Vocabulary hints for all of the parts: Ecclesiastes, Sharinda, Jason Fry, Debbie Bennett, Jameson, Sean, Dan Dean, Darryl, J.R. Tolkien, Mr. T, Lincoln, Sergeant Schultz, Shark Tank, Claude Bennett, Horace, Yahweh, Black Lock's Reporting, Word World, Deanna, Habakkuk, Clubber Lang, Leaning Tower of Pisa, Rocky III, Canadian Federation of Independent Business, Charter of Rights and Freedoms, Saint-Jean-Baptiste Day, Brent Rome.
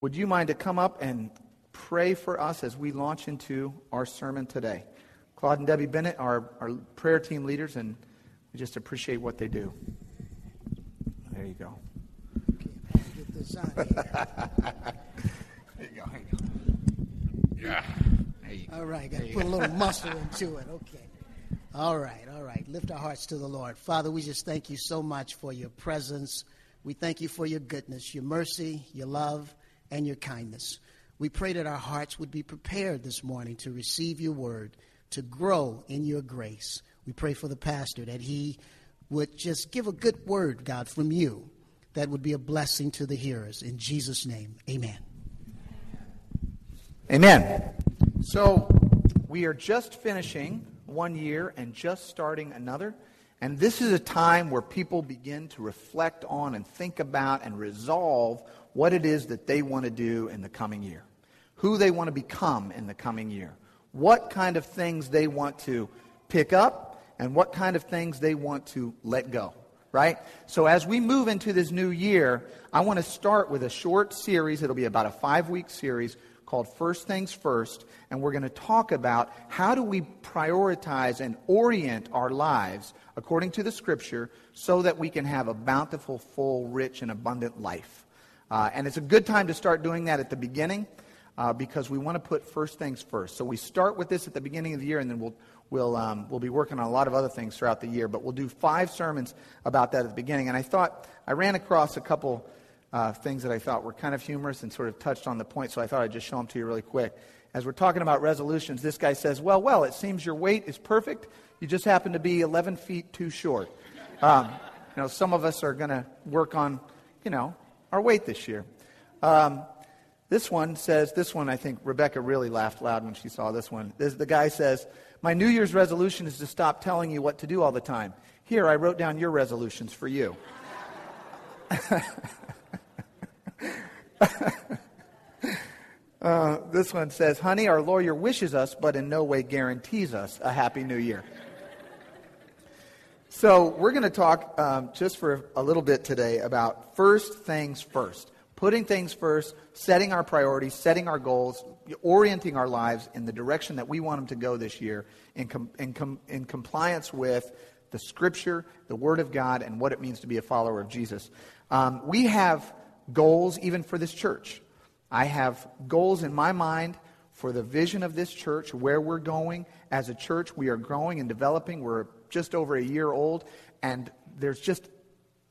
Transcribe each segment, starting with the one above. Would you mind to come up and pray for us as we launch into our sermon today? Claude and Debbie Bennett are our prayer team leaders, and we just appreciate what they do. There you go. Okay, get this on here. There you go. There you go. Yeah. There you go. All right, got to put a little muscle into it. Okay. All right. Lift our hearts to the Lord. Father, we just thank you so much for your presence. We thank you for your goodness, your mercy, your love, and your kindness. We pray that our hearts would be prepared this morning to receive your word, to grow in your grace. We pray for the pastor that he would just give a good word, God, from you that would be a blessing to the hearers. In Jesus' name, amen. Amen. So we are just finishing one year and just starting another. And this is a time where people begin to reflect on and think about and resolve what it is that they want to do in the coming year, who they want to become in the coming year, what kind of things they want to pick up, and what kind of things they want to let go, right? So as we move into this new year, I want to start with a short series. It'll be about a 5-week series called First Things First, and we're going to talk about how do we prioritize and orient our lives according to the Scripture so that we can have a bountiful, full, rich, and abundant life. And it's a good time to start doing that at the beginning because we want to put first things first. So we start with this at the beginning of the year, and then we'll be working on a lot of other things throughout the year, but we'll do 5 sermons about that at the beginning. And I ran across a couple things that I thought were kind of humorous and sort of touched on the point, so I thought I'd just show them to you really quick. As we're talking about resolutions, this guy says, well, it seems your weight is perfect. You just happen to be 11 feet too short. Some of us are going to work on, our weight this year. This one, I think Rebecca really laughed loud when she saw this one. The guy says, my New Year's resolution is to stop telling you what to do all the time. Here, I wrote down your resolutions for you. This one says, honey, our lawyer wishes us, but in no way guarantees us a happy new year. So we're going to talk just for a little bit today about first things first, putting things first, setting our priorities, setting our goals, orienting our lives in the direction that we want them to go this year in compliance with the Scripture, the Word of God, and what it means to be a follower of Jesus. We have goals even for this church. I have goals in my mind for the vision of this church, where we're going. As a church, we are growing and developing. We're just over a year old, and there's just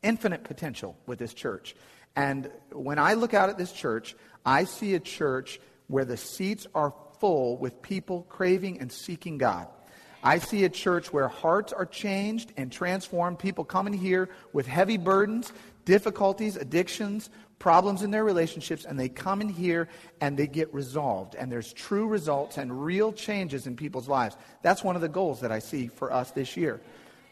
infinite potential with this church. And when I look out at this church, I see a church where the seats are full with people craving and seeking God. I see a church where hearts are changed and transformed. People come in here with heavy burdens, difficulties, addictions, problems in their relationships, and they come in here and they get resolved. And there's true results and real changes in people's lives. That's one of the goals that I see for us this year.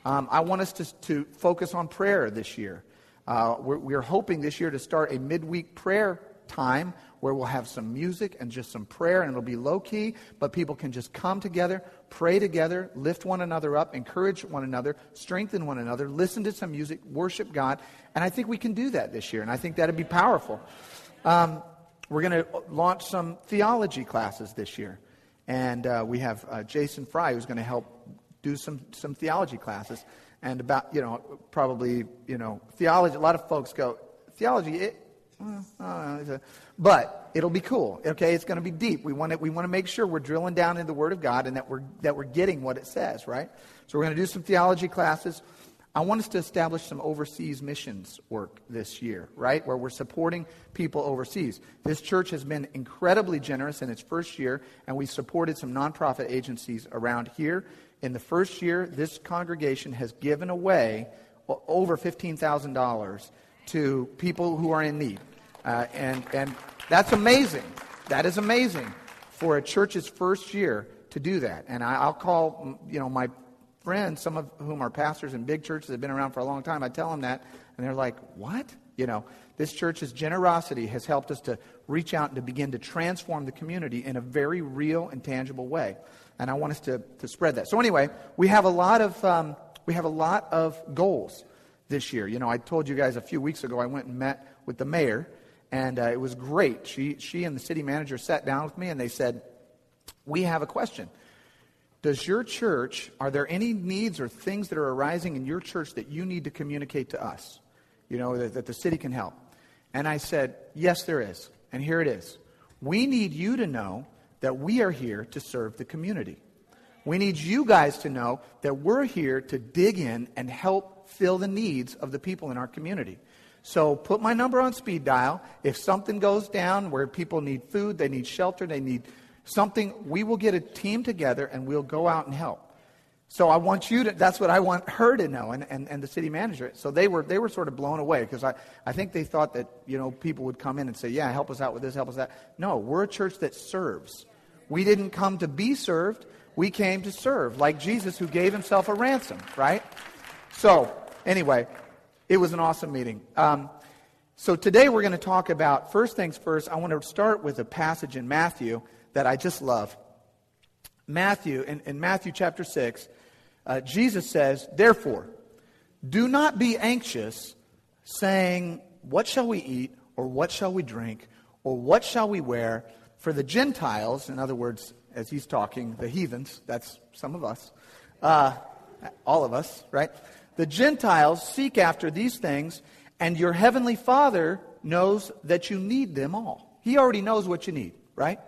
I want us to focus on prayer this year. We're hoping this year to start a midweek prayer time where we'll have some music and just some prayer, and it'll be low-key, but people can just come together, pray together, lift one another up, encourage one another, strengthen one another, listen to some music, worship God, and I think we can do that this year, and I think that'd be powerful. We're going to launch some theology classes this year, and we have Jason Fry, who's going to help do some theology classes, and about, theology. A lot of folks go, theology, but it'll be cool. Okay, it's going to be deep. We want to make sure we're drilling down into the Word of God and that we're getting what it says, right? So we're going to do some theology classes. I want us to establish some overseas missions work this year, right, where we're supporting people overseas. This church has been incredibly generous in its first year, and we supported some nonprofit agencies around here. In the first year, this congregation has given away over $15,000 to people who are in need. And that's amazing. That is amazing for a church's first year to do that. And I'll call, my friends, some of whom are pastors in big churches that have been around for a long time. I tell them that, and they're like, what? This church's generosity has helped us to reach out and to begin to transform the community in a very real and tangible way. And I want us to spread that. So anyway, we have a lot of goals this year. I told you guys a few weeks ago I went and met with the mayor, And it was great. She and the city manager sat down with me and they said, we have a question. Does your church, are there any needs or things that are arising in your church that you need to communicate to us, you know, that the city can help? And I said, yes, there is. And here it is. We need you to know that we are here to serve the community. We need you guys to know that we're here to dig in and help fill the needs of the people in our community. So put my number on speed dial. If something goes down where people need food, they need shelter, they need something, we will get a team together and we'll go out and help. So I want you to, that's what I want her to know, and the city manager. So they were sort of blown away because I think they thought that, you know, people would come in and say, yeah, help us out with this, help us that. No, we're a church that serves. We didn't come to be served. We came to serve, like Jesus who gave himself a ransom, right? So anyway, it was an awesome meeting. So today we're going to talk about, first things first, I want to start with a passage in Matthew that I just love. Matthew, in Matthew chapter 6, Jesus says, therefore, do not be anxious, saying, what shall we eat, or what shall we drink, or what shall we wear? For the Gentiles, in other words, as he's talking, the heathens, that's some of us, all of us, right? The Gentiles seek after these things, and your heavenly Father knows that you need them all. He already knows what you need, right?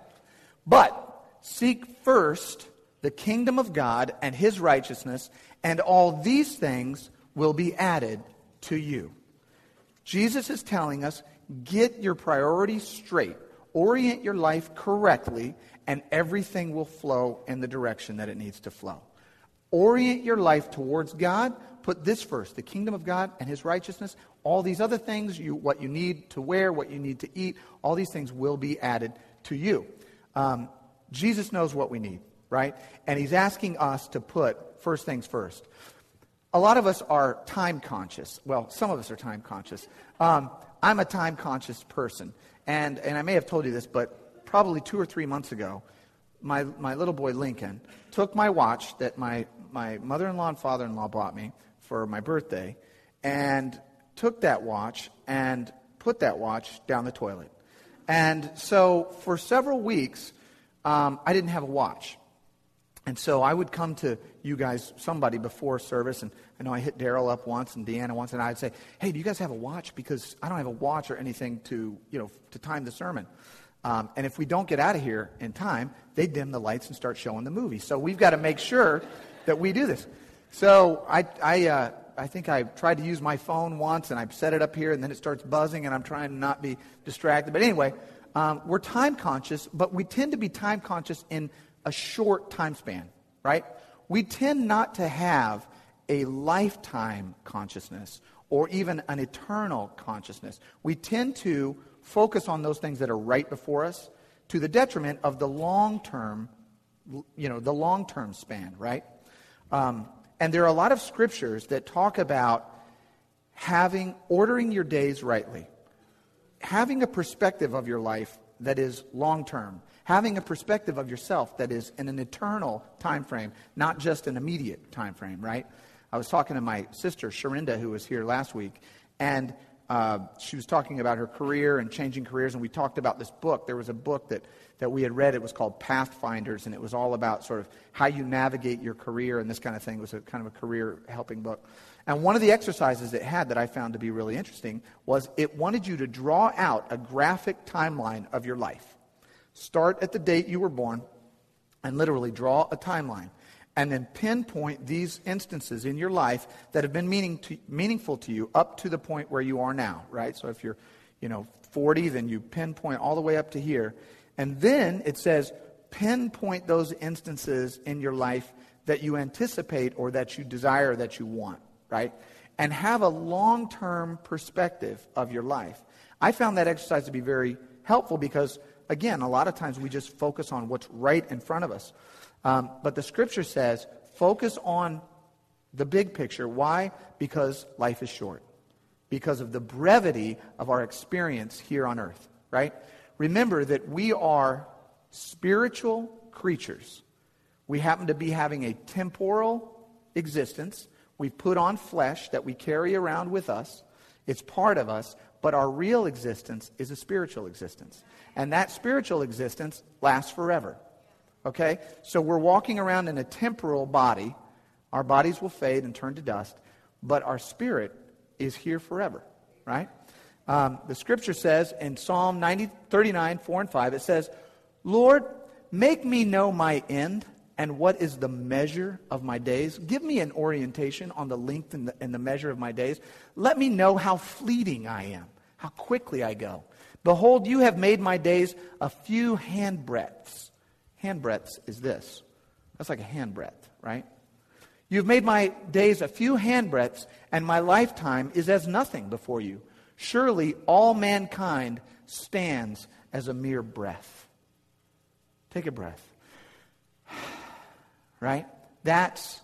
But seek first the kingdom of God and his righteousness, and all these things will be added to you. Jesus is telling us, get your priorities straight, orient your life correctly, and everything will flow in the direction that it needs to flow. Orient your life towards God. Put this first, the kingdom of God and his righteousness. All these other things, what you need to wear, what you need to eat, all these things will be added to you. Jesus knows what we need, right? And he's asking us to put first things first. A lot of us are time conscious. Well, some of us are time conscious. I'm a time conscious person. And I may have told you this, but probably 2 or 3 months ago, my little boy Lincoln took my watch that my mother-in-law and father-in-law bought me for my birthday, and took that watch and put that watch down the toilet. And so for several weeks, I didn't have a watch. And so I would come to you guys, somebody before service, and I know I hit Darryl up once and Deanna once, and I'd say, hey, do you guys have a watch? Because I don't have a watch or anything to, you know, to time the sermon. And if we don't get out of here in time, they dim the lights and start showing the movie. So we've got to make sure that we do this. So I think I tried to use my phone once, and I set it up here, and then it starts buzzing, and I'm trying to not be distracted. But anyway, we're time conscious, but we tend to be time conscious in a short time span, right? We tend not to have a lifetime consciousness or even an eternal consciousness. We tend to focus on those things that are right before us to the detriment of the long-term, you know, the long-term span, right? And there are a lot of scriptures that talk about ordering your days rightly, having a perspective of your life that is long-term, having a perspective of yourself that is in an eternal time frame, not just an immediate time frame, right? I was talking to my sister, Sharinda, who was here last week, and she was talking about her career and changing careers, and we talked about this book. There was a book that we had read. It was called Pathfinders, and it was all about sort of how you navigate your career and this kind of thing. It was a kind of a career-helping book. And one of the exercises it had that I found to be really interesting was it wanted you to draw out a graphic timeline of your life. Start at the date you were born and literally draw a timeline, and then pinpoint these instances in your life that have been meaningful to you up to the point where you are now, right? So if you're, 40, then you pinpoint all the way up to here. And then it says, pinpoint those instances in your life that you anticipate or that you desire, that you want, right? And have a long-term perspective of your life. I found that exercise to be very helpful because, again, a lot of times we just focus on what's right in front of us. But the scripture says, focus on the big picture. Why? Because life is short. Because of the brevity of our experience here on earth, right? Remember that we are spiritual creatures. We happen to be having a temporal existence. We put on flesh that we carry around with us. It's part of us, but our real existence is a spiritual existence. And that spiritual existence lasts forever. Okay? So we're walking around in a temporal body. Our bodies will fade and turn to dust, but our spirit is here forever, right? The scripture says in Psalm 39, 4 and 5, it says, Lord, make me know my end and what is the measure of my days. Give me an orientation on the length and the measure of my days. Let me know how fleeting I am, how quickly I go. Behold, you have made my days a few handbreadths. Handbreadths is this. That's like a handbreadth, right? You've made my days a few handbreadths, and my lifetime is as nothing before you. Surely all mankind stands as a mere breath. Take a breath. Right? That's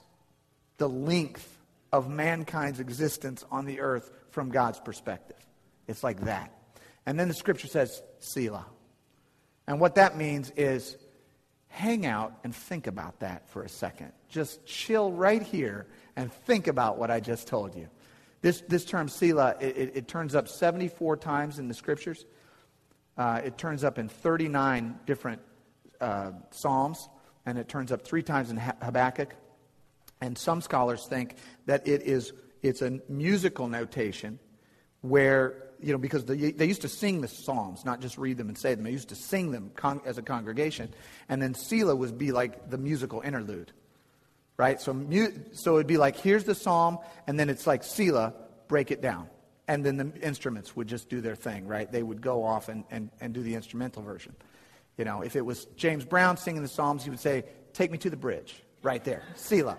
the length of mankind's existence on the earth from God's perspective. It's like that. And then the scripture says, Selah. And what that means is, hang out and think about that for a second. Just chill right here and think about what I just told you. This term Selah, it turns up 74 times in the scriptures. It turns up in 39 different Psalms, and it turns up 3 times in Habakkuk. And some scholars think that it's a musical notation where, you know, because they used to sing the Psalms, not just read them and say them. They used to sing them as a congregation. And then Selah would be like the musical interlude, right? So it'd be like, here's the Psalm, and then it's like, Selah, break it down. And then the instruments would just do their thing, right? They would go off and do the instrumental version. You know, if it was James Brown singing the Psalms, he would say, take me to the bridge, right there, Selah.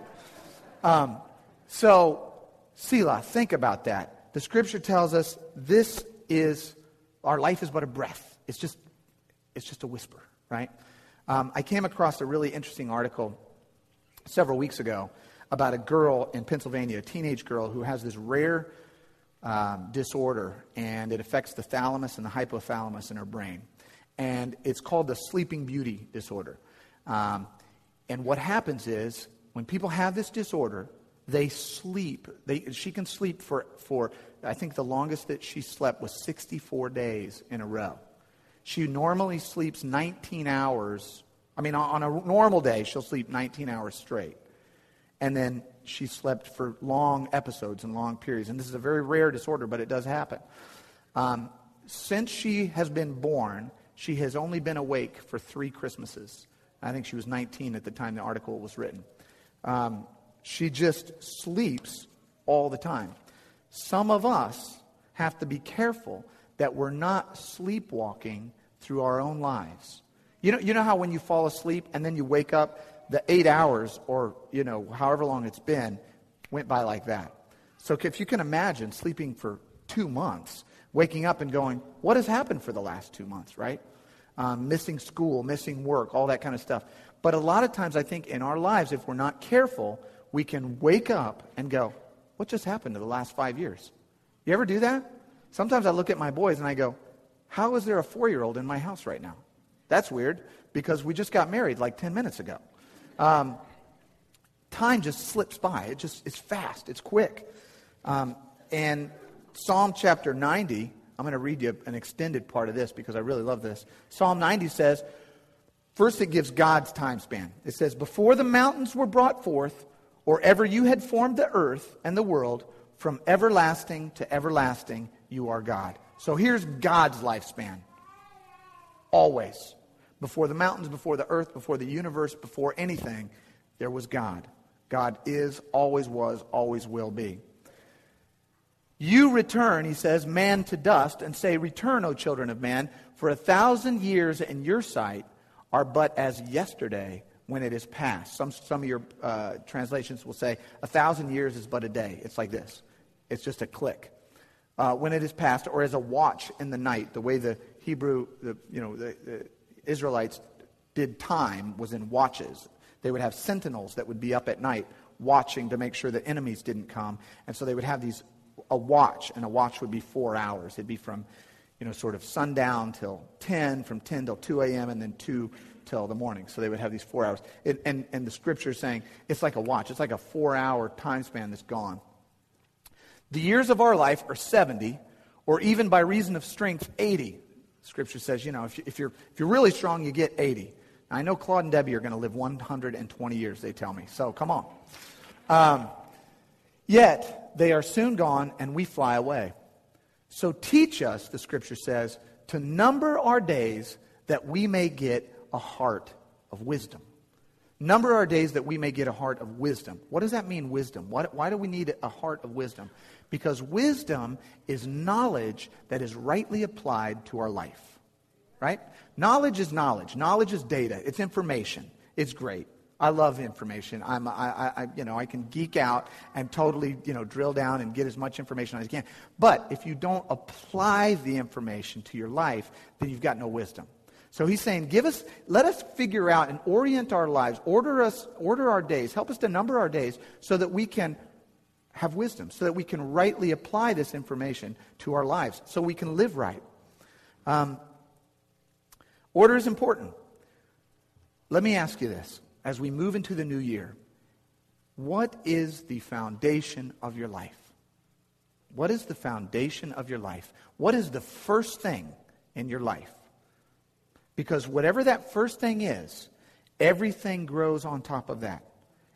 So, Selah, think about that. The scripture tells us this is, our life is but a breath. It's just a whisper, right? I came across a really interesting article several weeks ago about a girl in Pennsylvania, a teenage girl who has this rare disorder, and it affects the thalamus and the hypothalamus in her brain. And it's called the Sleeping Beauty disorder. And what happens is, when people have this disorder, they sleep. She can sleep for I think the longest that she slept was 64 days in a row. She normally sleeps 19 hours. I mean, on a normal day, she'll sleep 19 hours straight. And then she slept for long episodes and long periods. And this is a very rare disorder, but it does happen. Since she has been born, she has only been awake for 3 Christmases. I think she was 19 at the time the article was written. She just sleeps all the time. Some of us have to be careful that we're not sleepwalking through our own lives. You know how when you fall asleep and then you wake up, the 8 hours or, you know, however long it's been, went by like that. So if you can imagine sleeping for 2 months, waking up and going, what has happened for the last 2 months, right? Missing school, missing work, all that kind of stuff. But a lot of times I think in our lives, if we're not careful, we can wake up and go, what just happened to the last 5 years? You ever do that? Sometimes I look at my boys and I go, how is there a 4-year-old in my house right now? That's weird, because we just got married like 10 minutes ago. Time just slips by. It's fast. It's quick. And Psalm chapter 90, I'm going to read you an extended part of this because I really love this. Psalm 90 says, first it gives God's time span. It says, before the mountains were brought forth, or ever you had formed the earth and the world, from everlasting to everlasting, you are God. So here's God's lifespan. Always. Before the mountains, before the earth, before the universe, before anything, there was God. God is, always was, always will be. You return, he says, man to dust, and say, return, O children of man, for 1,000 years in your sight are but as yesterday when it is past. Some of your translations will say, 1,000 years is but a day. It's like this. It's just a click. When it is past, or as a watch in the night, the way the Hebrew, the Israelites did time was in watches. They would have sentinels that would be up at night watching to make sure that enemies didn't come. And so they would have a watch, and a watch would be 4 hours. It'd be from, sort of sundown till 10, from 10 till 2 a.m., and then 2 till the morning. So they would have these 4 hours. And the scripture is saying it's like a watch. It's like a 4-hour time span that's gone. The years of our life are 70, or even by reason of strength, 80. Scripture says, you know, if you're really strong, you get 80. Now, I know Claude and Debbie are going to live 120 years, they tell me. So come on. Yet they are soon gone and we fly away. So teach us, the scripture says, to number our days that we may get a heart of wisdom. Number our days that we may get a heart of wisdom. What does that mean, wisdom? Why do we need a heart of wisdom? Because wisdom is knowledge that is rightly applied to our life, right? Knowledge is knowledge. Knowledge is data. It's information. It's great. I love information. I can geek out and totally, drill down and get as much information as I can. But if you don't apply the information to your life, then you've got no wisdom. So he's saying, let us figure out and orient our lives, order our days, help us to number our days so that we can have wisdom, so that we can rightly apply this information to our lives, so we can live right. Order is important. Let me ask you this. As we move into the new year, what is the foundation of your life? What is the foundation of your life? What is the first thing in your life? Because whatever that first thing is, everything grows on top of that.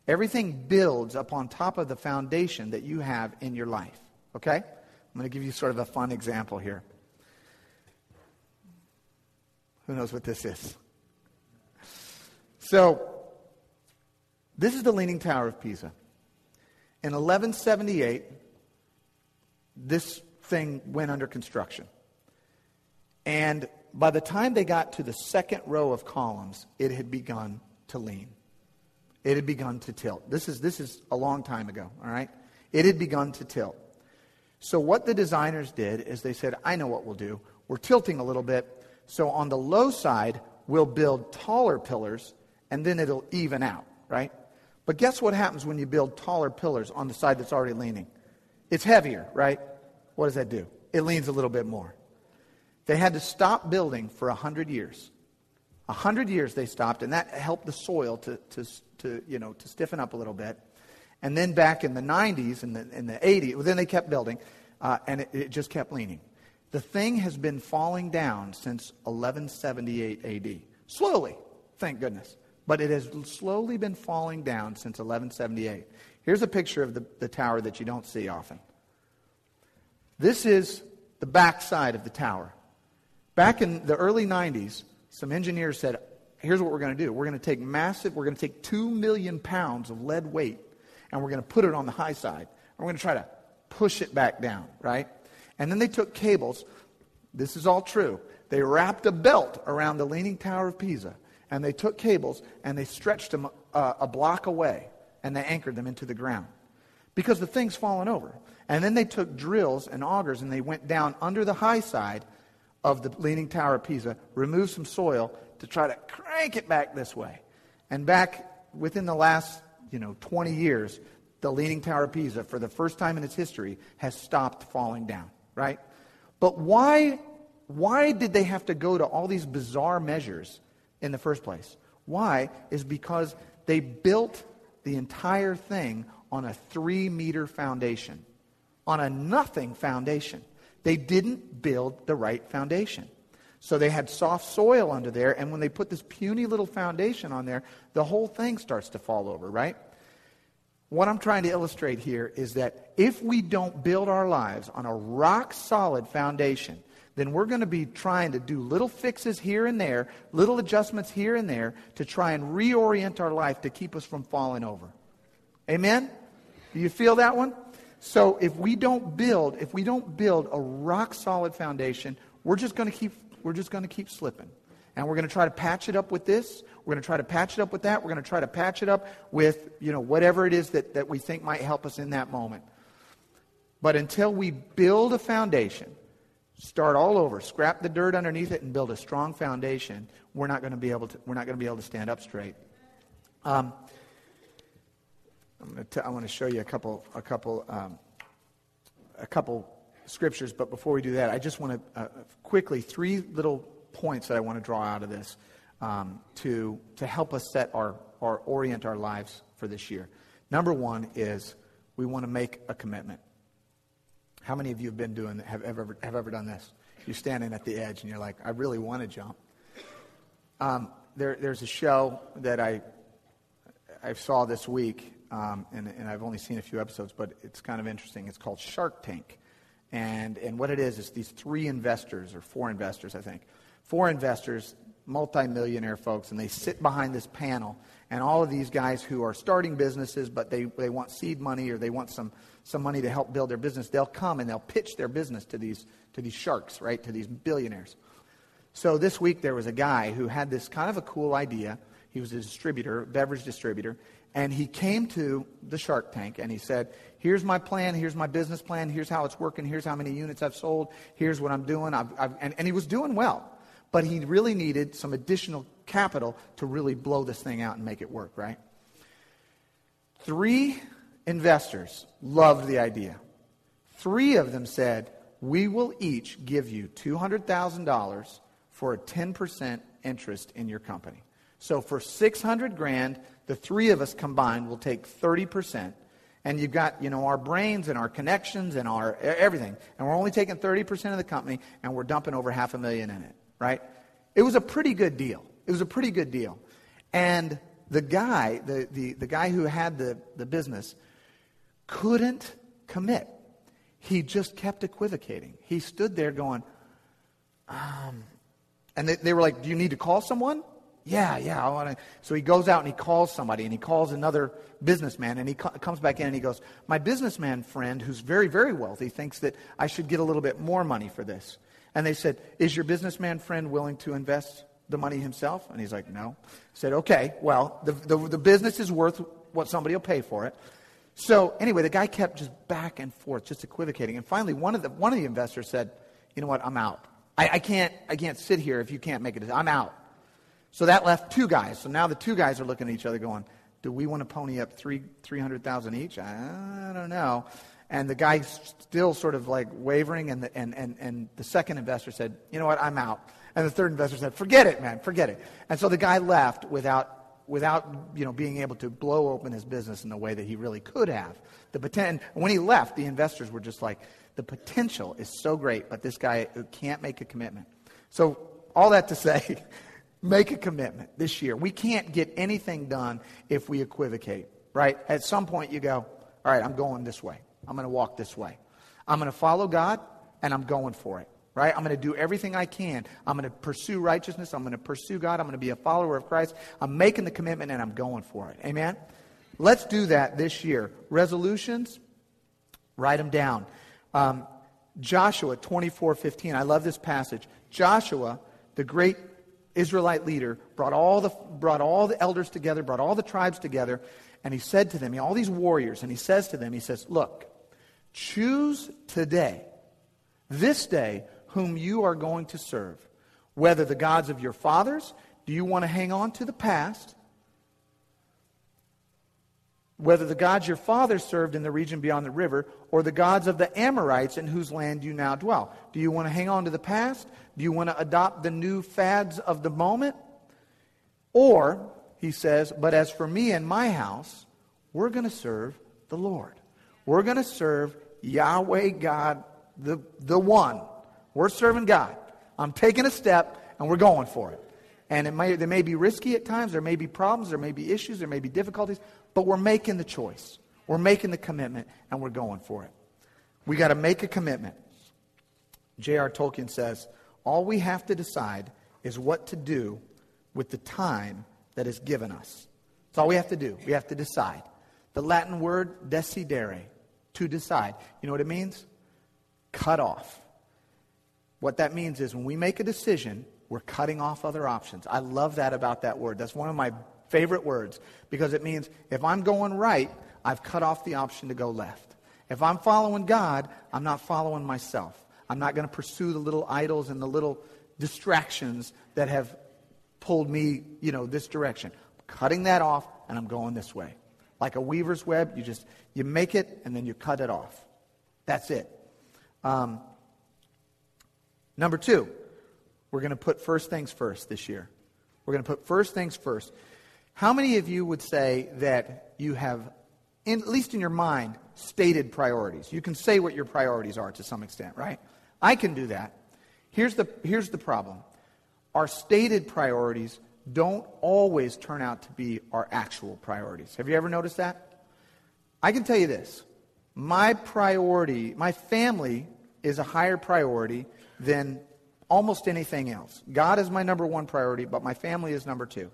Everything builds up on top of the foundation that you have in your life. Okay? I'm going to give you sort of a fun example here. Who knows what this is? So, this is the Leaning Tower of Pisa. In 1178, this thing went under construction. And by the time they got to the second row of columns, it had begun to lean. It had begun to tilt. This is a long time ago, all right? It had begun to tilt. So what the designers did is they said, I know what we'll do. We're tilting a little bit. So on the low side, we'll build taller pillars, and then it'll even out, right? But guess what happens when you build taller pillars on the side that's already leaning? It's heavier, right? What does that do? It leans a little bit more. They had to stop building for 100 years. 100 years they stopped, and that helped the soil to stiffen up a little bit. And then back in the 90s and in the 80s, well, then they kept building, and it just kept leaning. The thing has been falling down since 1178 AD. Slowly, thank goodness. But it has slowly been falling down since 1178. Here's a picture of the tower that you don't see often. This is the backside of the tower. Back in the early 90s, some engineers said, here's what we're going to do. We're going to take 2 million pounds of lead weight, and we're going to put it on the high side. And we're going to try to push it back down, right? And then they took cables. This is all true. They wrapped a belt around the Leaning Tower of Pisa, and they took cables, and they stretched them a block away, and they anchored them into the ground because the thing's fallen over. And then they took drills and augers, and they went down under the high side of the Leaning Tower of Pisa, remove some soil to try to crank it back this way. And back within the last, 20 years, the Leaning Tower of Pisa, for the first time in its history, has stopped falling down, right? But why did they have to go to all these bizarre measures in the first place? Why is because they built the entire thing on a 3-meter foundation, on a nothing foundation. They didn't build the right foundation. So they had soft soil under there, and when they put this puny little foundation on there, the whole thing starts to fall over, right? What I'm trying to illustrate here is that if we don't build our lives on a rock-solid foundation, then we're going to be trying to do little fixes here and there, little adjustments here and there, to try and reorient our life to keep us from falling over. Amen? Do you feel that one? So if we don't build a rock solid foundation, we're just going to keep slipping. And we're going to try to patch it up with this. We're going to try to patch it up with that. We're going to try to patch it up with, whatever it is that we think might help us in that moment. But until we build a foundation, start all over, scrap the dirt underneath it and build a strong foundation, we're not going to be able to stand up straight. I want to show you a couple scriptures, but before we do that, I just want to quickly 3 little points that I want to draw out of this to help us set or orient our lives for this year. Number 1 is we want to make a commitment. How many of you have been doing, have ever done this? You're standing at the edge and you're like, I really want to jump. There's a show that I saw this week, and I've only seen a few episodes, but it's kind of interesting. It's called Shark Tank. And what it is these four investors, multi-millionaire folks, and they sit behind this panel, and all of these guys who are starting businesses, but they want seed money, or they want some money to help build their business, they'll come and they'll pitch their business to these sharks, right, to these billionaires. So this week there was a guy who had this kind of a cool idea. He was a distributor, beverage distributor, and he came to the Shark Tank and he said, here's my plan, here's my business plan, here's how it's working, here's how many units I've sold, here's what I'm doing. And he was doing well. But he really needed some additional capital to really blow this thing out and make it work, right? 3 investors loved the idea. 3 of them said, we will each give you $200,000 for a 10% interest in your company. So for $600,000, the 3 of us combined will take 30%. And you've got, our brains and our connections and our everything. And we're only taking 30% of the company, and we're dumping over $500,000 in it. Right? It was a pretty good deal. And the guy, the guy who had the business, couldn't commit. He just kept equivocating. He stood there going, and they were like, do you need to call someone? Yeah, I want to. So he goes out and he calls somebody, and he calls another businessman, and he comes back in and he goes, my businessman friend, who's very, very wealthy, thinks that I should get a little bit more money for this. And they said, is your businessman friend willing to invest the money himself? And he's like, no. I said, okay, well, the business is worth what somebody will pay for it. So anyway, the guy kept just back and forth, just equivocating. And finally, one of the investors said, you know what, I'm out. I can't sit here if you can't make it. I'm out. So that left 2 guys. So now the 2 guys are looking at each other going, do we want to pony up $300,000 each? I don't know. And the guy's still sort of like wavering, and the second investor said, you know what, I'm out. And the third investor said, forget it, man, forget it. And so the guy left without being able to blow open his business in the way that he really could have. When he left, the investors were just like, the potential is so great, but this guy can't make a commitment. So all that to say, make a commitment this year. We can't get anything done if we equivocate, right? At some point you go, all right, I'm going this way. I'm going to walk this way. I'm going to follow God, and I'm going for it, right? I'm going to do everything I can. I'm going to pursue righteousness. I'm going to pursue God. I'm going to be a follower of Christ. I'm making the commitment, and I'm going for it. Amen? Let's do that this year. Resolutions, write them down. Joshua 24:15. I love this passage. Joshua, the great Israelite leader, brought all the elders together, brought all the tribes together, and he said to them, all these warriors, and he says to them, he says, look, choose today, this day, whom you are going to serve, whether the gods of your fathers. Do you want to hang on to the past? Whether the gods your fathers served in the region beyond the river, or the gods of the Amorites in whose land you now dwell. Do you want to hang on to the past? Do you want to adopt the new fads of the moment? Or, he says, but as for me and my house, we're going to serve the Lord. We're going to serve Yahweh God, the one. We're serving God. I'm taking a step, and we're going for it. And there may be risky at times. There may be problems. There may be issues. There may be difficulties. But we're making the choice. We're making the commitment, and we're going for it. We got to make a commitment. J.R. Tolkien says, all we have to decide is what to do with the time that is given us. That's all we have to do. We have to decide. The Latin word decidere, to decide. You know what it means? Cut off. What that means is when we make a decision, we're cutting off other options. I love that about that word. That's one of my favorite words, because it means if I'm going right, I've cut off the option to go left. If I'm following God, I'm not following myself. I'm not going to pursue the little idols and the little distractions that have pulled me, this direction. I'm cutting that off, and I'm going this way. Like a weaver's web, you make it, and then you cut it off. That's it. Number 2, we're going to put first things first this year. We're going to put first things first. How many of you would say that you have at least in your mind, stated priorities. You can say what your priorities are to some extent, right? I can do that. Here's the problem. Our stated priorities don't always turn out to be our actual priorities. Have you ever noticed that? I can tell you this. My family is a higher priority than almost anything else. God is my number one priority, but my family is number two.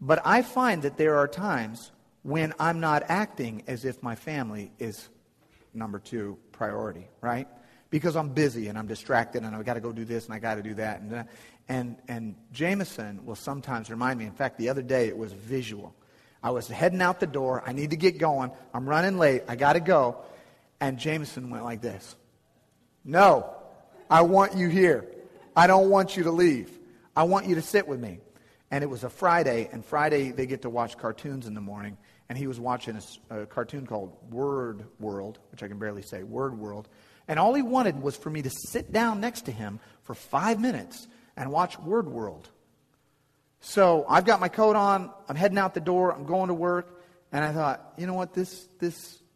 But I find that there are times when I'm not acting as if my family is number two priority, right? Because I'm busy and I'm distracted and I've got to go do this and I got to do that. And Jameson will sometimes remind me. In fact, the other day it was visual. I was heading out the door. I need to get going. I'm running late. I got to go. And Jameson went like this. No, I want you here. I don't want you to leave. I want you to sit with me. And it was a Friday, and Friday they get to watch cartoons in the morning. And he was watching a cartoon called Word World, which I can barely say, Word World. And all he wanted was for me to sit down next to him for 5 minutes and watch Word World. So I've got my coat on. I'm heading out the door. I'm going to work. And I thought, you know what,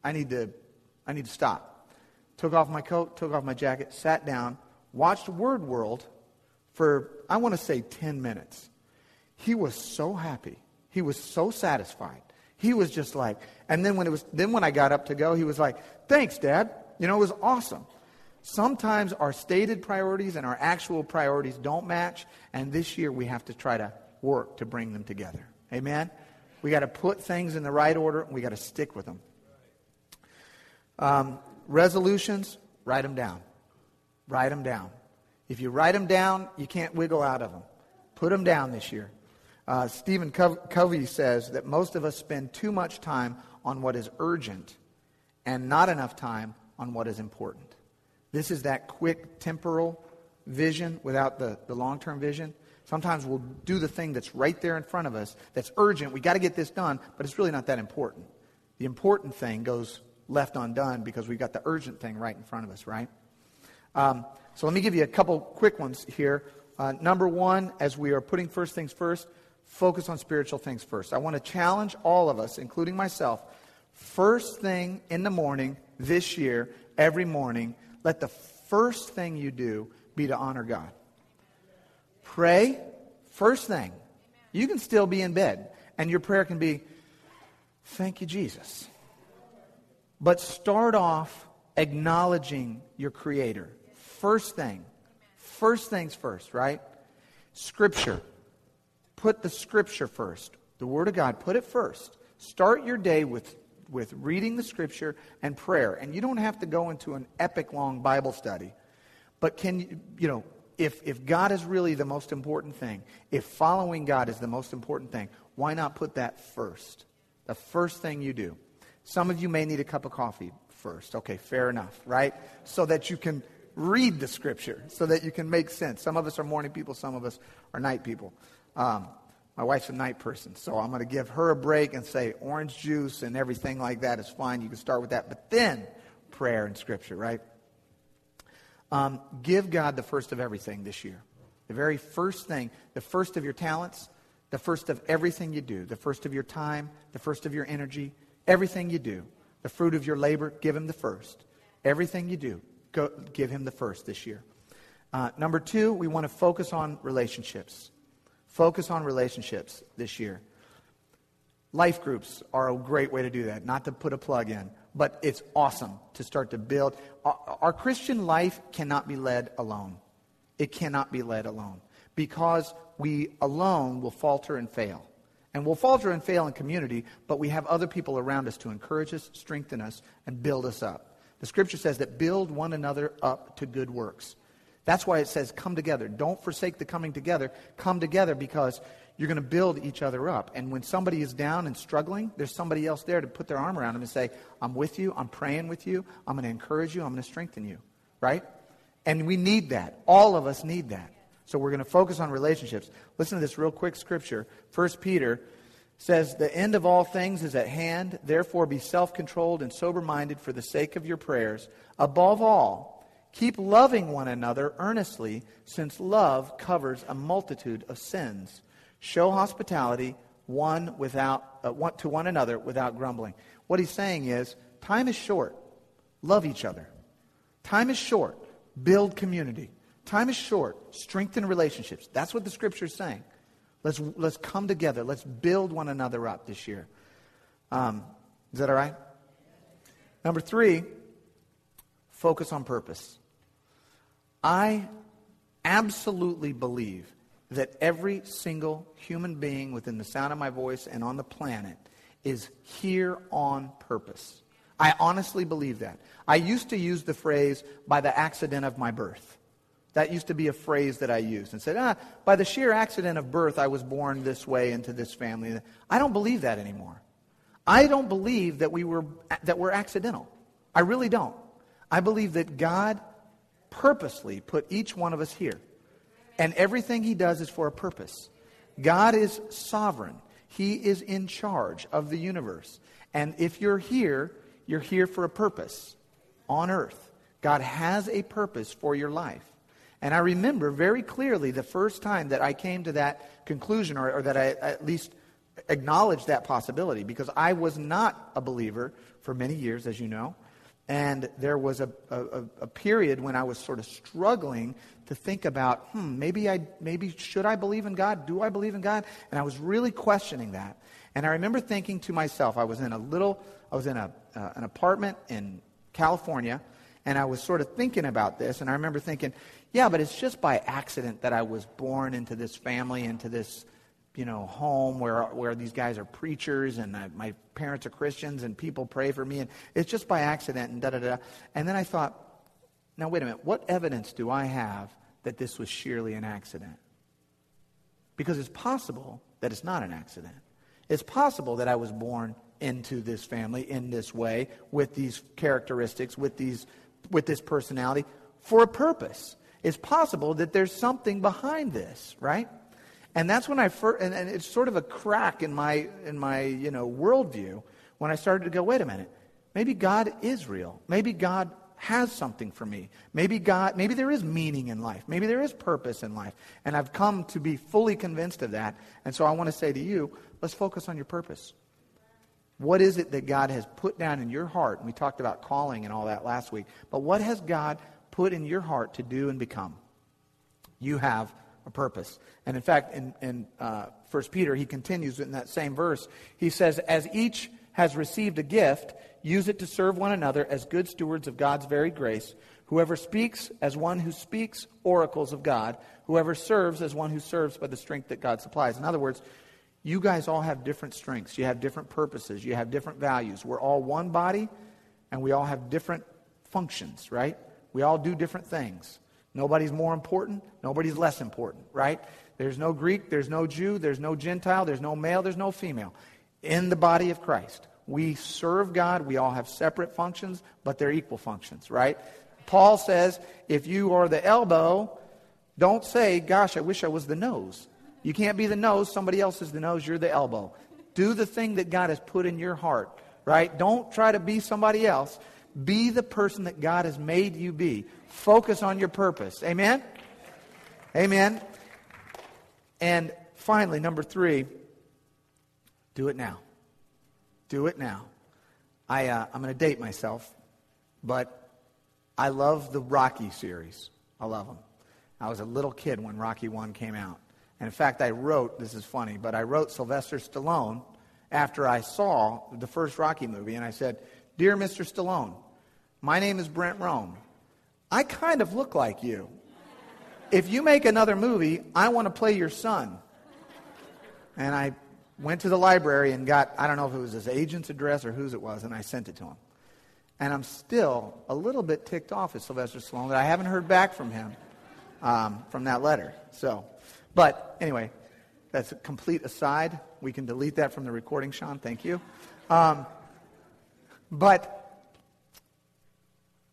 I need to stop. Took off my coat, took off my jacket, sat down, watched Word World for, I want to say, 10 minutes. He was so happy. He was so satisfied. He was just like, and then when I got up to go, he was like, thanks, Dad. You know, it was awesome. Sometimes our stated priorities and our actual priorities don't match, and this year we have to try to work to bring them together. Amen? We got to put things in the right order, and we got to stick with them. Resolutions, write them down. Write them down. If you write them down, you can't wiggle out of them. Put them down this year. Stephen Covey says that most of us spend too much time on what is urgent and not enough time on what is important. This is that quick temporal vision without the long-term vision. Sometimes we'll do the thing that's right there in front of us that's urgent. We got to get this done, but it's really not that important. The important thing goes left undone because we've got the urgent thing right in front of us, right? So let me give you a couple quick ones here. Number one, as we are putting first things first, focus on spiritual things first. I want to challenge all of us, including myself, first thing in the morning this year, every morning, let the first thing you do be to honor God. Pray first thing. You can still be in bed, and your prayer can be, thank you, Jesus. But start off acknowledging your Creator. First thing. First things first, right? Scripture. Put the Scripture first. The Word of God, put it first. Start your day with reading the Scripture and prayer. And you don't have to go into an epic long Bible study. But if God is really the most important thing, if following God is the most important thing, why not put that first? The first thing you do. Some of you may need a cup of coffee first. Okay, fair enough, right? So that you can read the Scripture, so that you can make sense. Some of us are morning people, some of us are night people. My wife's a night person, so I'm going to give her a break and say orange juice and everything like that is fine. You can start with that, but then prayer and Scripture, right? Give God the first of everything this year. The very first thing, the first of your talents, the first of everything you do, the first of your time, the first of your energy, everything you do, the fruit of your labor, give Him the first. Everything you do, give Him the first this year. Number two, we want to focus on relationships. Focus on relationships this year. Life groups are a great way to do that. Not to put a plug in, but it's awesome to start to build. Our Christian life cannot be led alone. It cannot be led alone because we alone will falter and fail. And we'll falter and fail in community, but we have other people around us to encourage us, strengthen us, and build us up. The Scripture says that build one another up to good works. That's why it says come together. Don't forsake the coming together. Come together because you're going to build each other up. And when somebody is down and struggling, there's somebody else there to put their arm around them and say, I'm with you. I'm praying with you. I'm going to encourage you. I'm going to strengthen you. Right? And we need that. All of us need that. So we're going to focus on relationships. Listen to this real quick scripture. 1 Peter says, the end of all things is at hand. Therefore be self-controlled and sober-minded for the sake of your prayers. Above all, keep loving one another earnestly, since love covers a multitude of sins. Show hospitality one another without grumbling. What he's saying is, time is short. Love each other. Time is short. Build community. Time is short. Strengthen relationships. That's what the Scripture is saying. Let's come together. Let's build one another up this year. Is that all right? Number 3, focus on purpose. I absolutely believe that every single human being within the sound of my voice and on the planet is here on purpose. I honestly believe that. I used to use the phrase, by the accident of my birth. That used to be a phrase that I used and said, by the sheer accident of birth, I was born this way into this family. I don't believe that anymore. I don't believe that we're accidental. I really don't. I believe that God purposely put each one of us here. And everything he does is for a purpose. God is sovereign. He is in charge of the universe. And if you're here for a purpose on earth. God has a purpose for your life. And I remember very clearly the first time that I came to that conclusion, or that I at least acknowledged that possibility, because I was not a believer for many years, as you know. And there was a period when I was sort of struggling to think about, maybe should I believe in God? Do I believe in God? And I was really questioning that. And I remember thinking to myself, I was in an apartment in California, and I was sort of thinking about this. And I remember thinking, yeah, but it's just by accident that I was born into this family, into this, home where these guys are preachers, and my parents are Christians, and people pray for me, and it's just by accident, and da-da-da. And then I thought, now wait a minute, what evidence do I have that this was sheerly an accident? Because it's possible that it's not an accident. It's possible that I was born into this family, in this way, with these characteristics, with this personality, for a purpose. It's possible that there's something behind this, right? And that's when I first, and it's sort of a crack in my worldview when I started to go, wait a minute, maybe God is real. Maybe God has something for me. Maybe there is meaning in life. Maybe there is purpose in life. And I've come to be fully convinced of that. And so I want to say to you, let's focus on your purpose. What is it that God has put down in your heart? And we talked about calling and all that last week. But what has God put in your heart to do and become? You have a purpose. And in fact, in 1 Peter, he continues in that same verse. He says, as each has received a gift, use it to serve one another as good stewards of God's varied grace. Whoever speaks, as one who speaks oracles of God. Whoever serves, as one who serves by the strength that God supplies. In other words, you guys all have different strengths. You have different purposes. You have different values. We're all one body, and we all have different functions, right? We all do different things. Nobody's more important. Nobody's less important, right? There's no Greek. There's no Jew. There's no Gentile. There's no male. There's no female. In the body of Christ, we serve God. We all have separate functions, but they're equal functions, right? Paul says, if you are the elbow, don't say, gosh, I wish I was the nose. You can't be the nose. Somebody else is the nose. You're the elbow. Do the thing that God has put in your heart, right? Don't try to be somebody else. Be the person that God has made you be. Focus on your purpose. Amen? Amen. And finally, number 3, do it now. Do it now. I'm going to date myself, but I love the Rocky series. I love them. I was a little kid when Rocky I came out. And in fact, I wrote Sylvester Stallone after I saw the first Rocky movie, and I said, dear Mr. Stallone, my name is Brent Rome. I kind of look like you. If you make another movie, I want to play your son. And I went to the library and got, I don't know if it was his agent's address or whose it was, and I sent it to him. And I'm still a little bit ticked off at Sylvester Stallone that I haven't heard back from him from that letter. So, but anyway, that's a complete aside. We can delete that from the recording, Sean. Thank you. But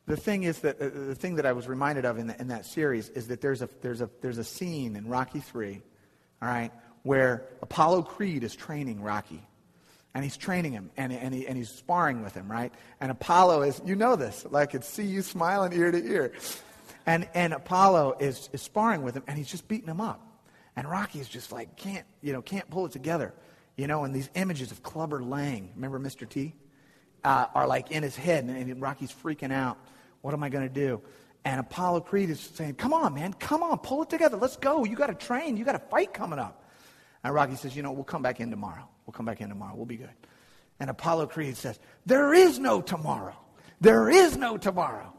the thing is that the thing that I was reminded of in that series is that there's a scene in Rocky III, all right, where Apollo Creed is training Rocky, and he's training him and he's sparring with him, right? And Apollo is, this, like it's see you smiling ear to ear, and Apollo is sparring with him, and he's just beating him up, and Rocky is just like can't pull it together, you know, and these images of Clubber Lang, remember Mr. T, are like in his head, and Rocky's freaking out. What am I going to do? And Apollo Creed is saying, come on, man, come on, pull it together. Let's go. You got to train. You got a fight coming up. And Rocky says, you know, we'll come back in tomorrow. We'll come back in tomorrow. We'll be good. And Apollo Creed says, there is no tomorrow. There is no tomorrow.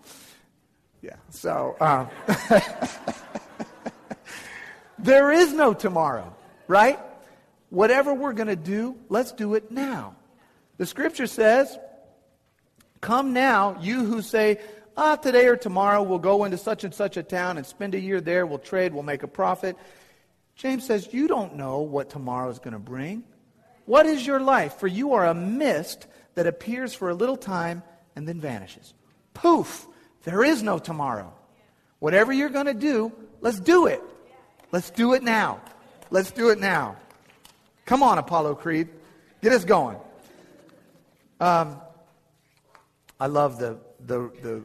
Yeah, so there is no tomorrow, right? Whatever we're going to do, let's do it now. The scripture says, come now, you who say, today or tomorrow we'll go into such and such a town and spend a year there, we'll trade, we'll make a profit. James says, you don't know what tomorrow is going to bring. What is your life? For you are a mist that appears for a little time and then vanishes. Poof! There is no tomorrow. Whatever you're going to do, let's do it. Let's do it now. Let's do it now. Come on, Apollo Creed. Get us going. I love the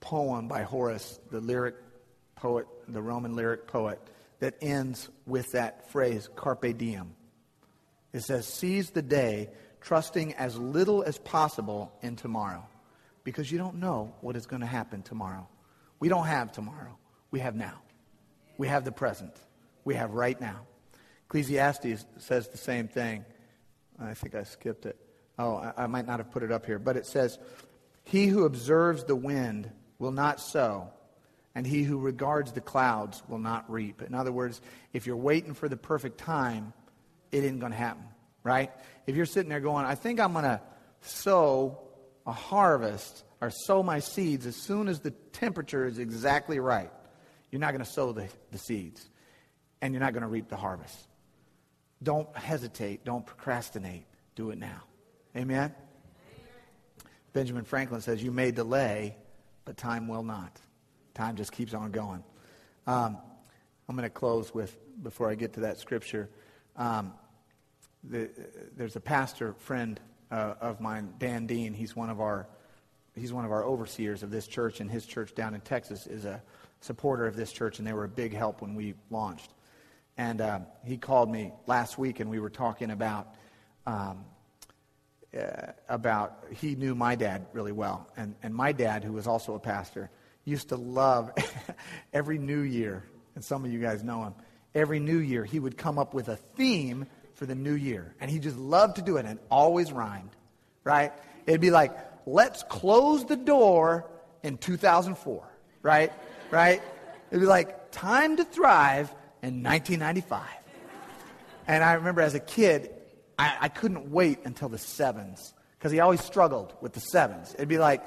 poem by Horace, the lyric poet, the Roman lyric poet, that ends with that phrase, carpe diem. It says, seize the day, trusting as little as possible in tomorrow. Because you don't know what is going to happen tomorrow. We don't have tomorrow. We have now. We have the present. We have right now. Ecclesiastes says the same thing. I think I skipped it. Oh, I might not have put it up here. But it says, he who observes the wind will not sow, and he who regards the clouds will not reap. In other words, if you're waiting for the perfect time, it isn't going to happen, right? If you're sitting there going, I think I'm going to sow a harvest or sow my seeds as soon as the temperature is exactly right, you're not going to sow the seeds, and you're not going to reap the harvest. Don't hesitate. Don't procrastinate. Do it now. Amen? Benjamin Franklin says, you may delay, but time will not. Time just keeps on going. I'm going to close with, before I get to that scripture, there's a pastor friend of mine, Dan Dean. He's one of our overseers of this church, and his church down in Texas is a supporter of this church, and they were a big help when we launched. And he called me last week, and we were talking about he knew my dad really well, and my dad, who was also a pastor, used to love every New Year, and some of you guys know him. Every New Year, he would come up with a theme for the new year. And he just loved to do it, and always rhymed, right? It'd be like, let's close the door in 2004, right? Right? It'd be like, time to thrive in 1995. And I remember as a kid, I couldn't wait until the sevens, because he always struggled with the sevens. It'd be like,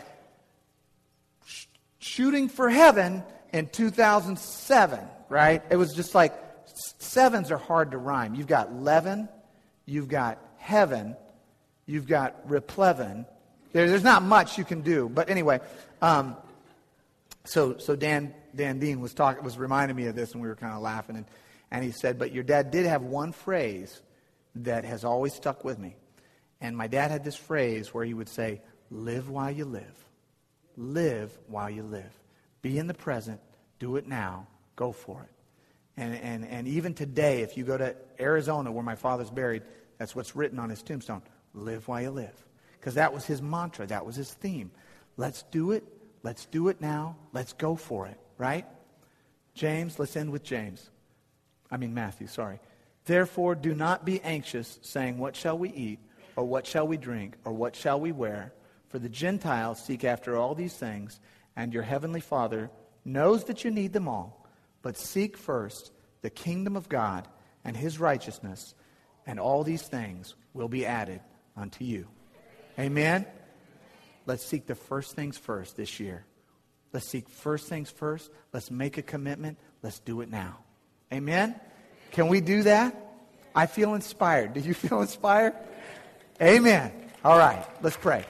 shooting for heaven in 2007, right? It was just like, sevens are hard to rhyme. You've got leaven, you've got heaven, you've got replevin. There's not much you can do. But anyway, so Dan Dean was reminding me of this, and we were kind of laughing, and he said, but your dad did have one phrase that has always stuck with me. And my dad had this phrase where he would say, live while you live. Live while you live. Be in the present, do it now, go for it. And even today, if you go to Arizona, where my father's buried, that's what's written on his tombstone. Live while you live. Because that was his mantra. That was his theme. Let's do it. Let's do it now. Let's go for it. Right? James, let's end with James. I mean Matthew, sorry. Therefore, do not be anxious, saying, what shall we eat? Or what shall we drink? Or what shall we wear? For the Gentiles seek after all these things, and your heavenly Father knows that you need them all. But seek first the kingdom of God and his righteousness, and all these things will be added unto you. Amen? Let's seek the first things first this year. Let's seek first things first. Let's make a commitment. Let's do it now. Amen? Can we do that? I feel inspired. Do you feel inspired? Amen. All right, let's pray.